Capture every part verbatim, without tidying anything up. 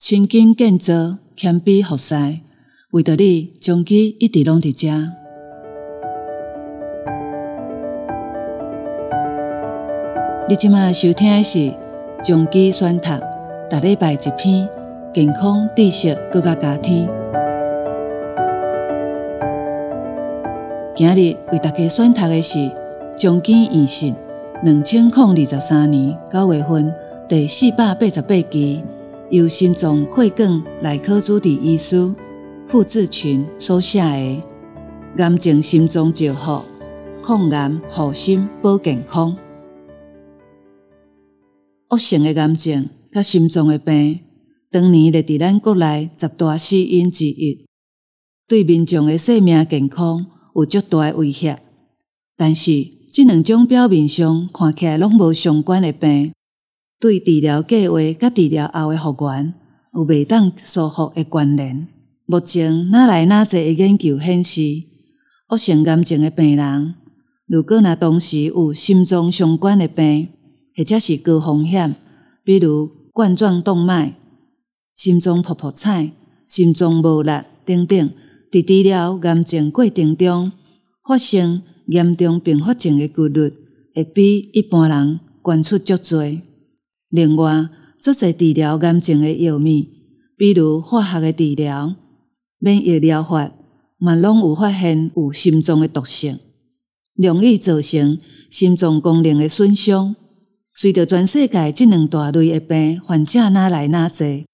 亲近建造，谦卑服侍，为着你，将基一直拢伫遮。你即卖收听的是将基选读，逐礼拜一篇健康知识，搁甲家庭。今日为大家选读的是将基院讯两千零二十三年九月份第四百八十八期，由心脏血管内科主治医师傅志群所写的《癌症心脏照护：抗癌护心保健康》。恶性的癌症甲心脏的病，当年列伫咱国内十大死因之一，对民众的生命健康有足大的威胁。但是，这两种表面上看起来拢无相关的病，对治疗计划甲治疗后的复原有袂当疏忽的关联。目前哪来哪济的研究显示，恶性癌症的病人，如果若同时有心脏相关的病，或者是高风险，比如冠状动脉、心脏泡泡彩、心脏无力等等，在治疗癌症过程中发生严重并发症的几率会比一般人悬出足多。另外，足侪治疗癌症的药物，比如化学的治疗、免疫疗法，嘛拢有发现有心脏的毒性，容易造成心脏功能的损伤。随着全世界这两大类的病患者哪来哪侪，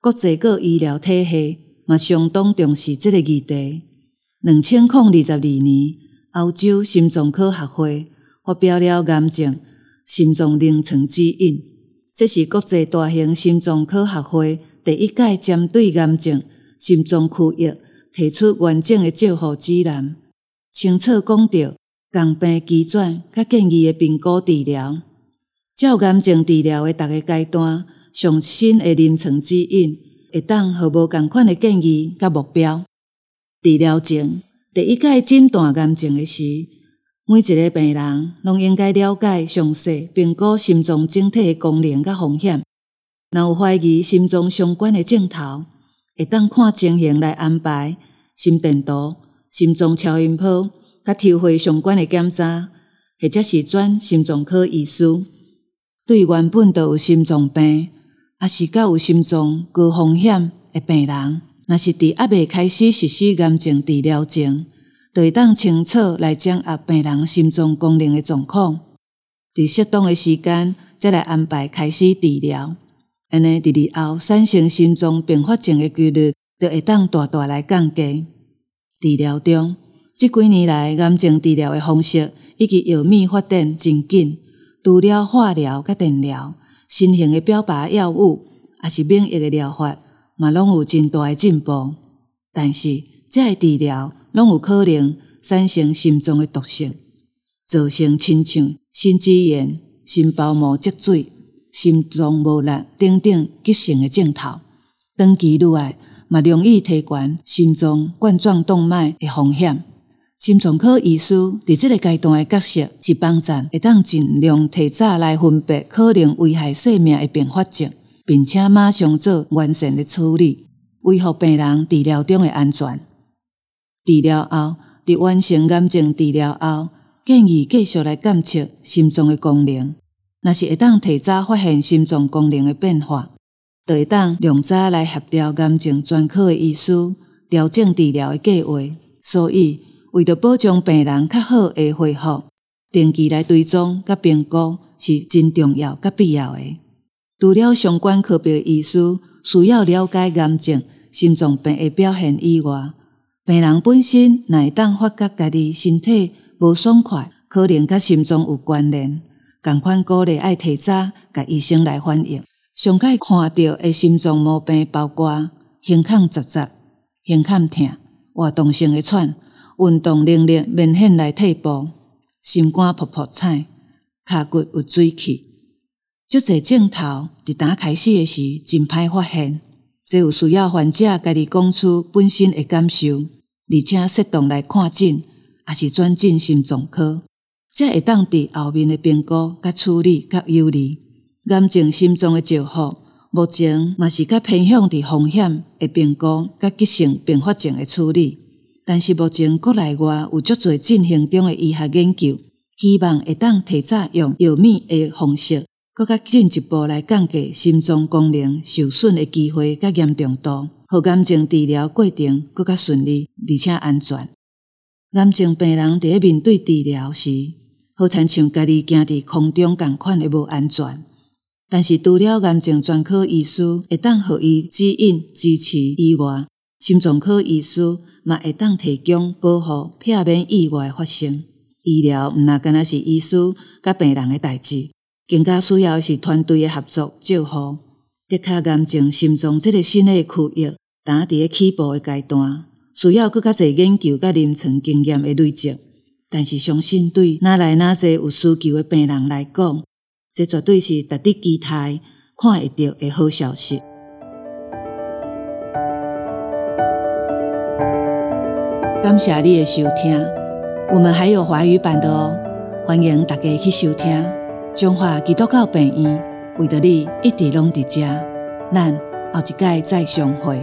国际各医疗体系嘛相当重视这个议题。两千零二十二年，欧洲心脏科学会发表了癌症心脏临床指引，这是国际大型心脏科学会第一届针对癌症心脏区域提出完整的照护指南，清楚讲到共病基准甲建议的评估治疗。照癌症治疗的各个阶段，上新的临床指引会当予无同款的建议甲目标。治疗前，第一届诊断癌症的时，每一个病人拢应该了解详细评估心脏整体的功能甲风险。若有怀疑心脏相关的症头，会当看情形来安排心电图、心脏超音波甲抽血相关的检查，或者是转心脏科医师。对原本就有心脏病，也是较有心脏高风险的病人，若是伫还未开始实施癌症治疗前，就会当清楚来掌握病人心脏功能的状况，伫适当的时间才来安排开始治疗。安尼伫日后产生心脏并发症的几率，就会当大大来降低。治疗中，即几年来癌症治疗的方式以及药物发展真紧。除了化疗甲电疗，新型的标靶药物也是免疫的疗法，嘛拢有真大的进步。但是，这个治疗拢有可能产生心脏的毒性，造成亲像心肌炎、心包膜积水、心脏无力等等急性的症头。长期下来，嘛容易提高心脏冠状动脉的风险。心脏科医师伫这个阶段的角色是帮助会当尽量提早来分别可能危害生命的并发症，并且马上做完善的处理，维护病人治疗中的安全。治疗后，伫完成癌症治疗后，建议继续来监测心脏的功能。若是会当提早发现心脏功能的变化，就会当量早来协调癌症专科的医师调整治疗的计划。所以，为着保障病人较好的恢复，定期来追踪甲评估是真重要甲必要的。除了相关科别医师需要了解癌症心脏病的表现以外，病人本身若会当发觉家己身体无爽快，可能甲心脏有关联，同款鼓励爱提早甲医生来反映。上届看到的心脏毛病包括胸腔杂杂、胸腔痛、活动性的喘。运动能力明显来退步，心肝噗噗彩，脚骨有水气，足侪症头伫打开始诶时真歹发现，这有需要患者家己讲出本身诶感受，而且适当来看诊，也是转进心脏科，才会当伫后面诶评估、甲处理、甲有利。癌症心脏诶照护，目前嘛是较偏向伫风险的评估甲急性并发症的处理，但是目前国内外有足侪进行中的医学研究，希望会当提早用药物的方式，更较进一步来降低心脏功能受损的机会甲严重度，让癌症治疗过程更较顺利而且安全。癌症病人伫面对治疗时，好亲像家己行伫空中共款的无安全。但是除了癌症专科医师会当予伊指引支持以外，心脏科医师嘛会当提供保护避免意外发生。医疗毋那干那是医师甲病人的代志，更加需要是团队的合作照护。的确，癌症心脏这个新的区域，打伫个起步的阶段，需要更加侪研究甲临床经验的累积。但是相信对哪来哪侪有需求的病人来讲，这绝对是值得期待、看会到的好消息。感谢你的收听，我们还有华语版的哦，欢迎大家去收听。中华基督教病院为着你一直拢在这，咱后一届再相会。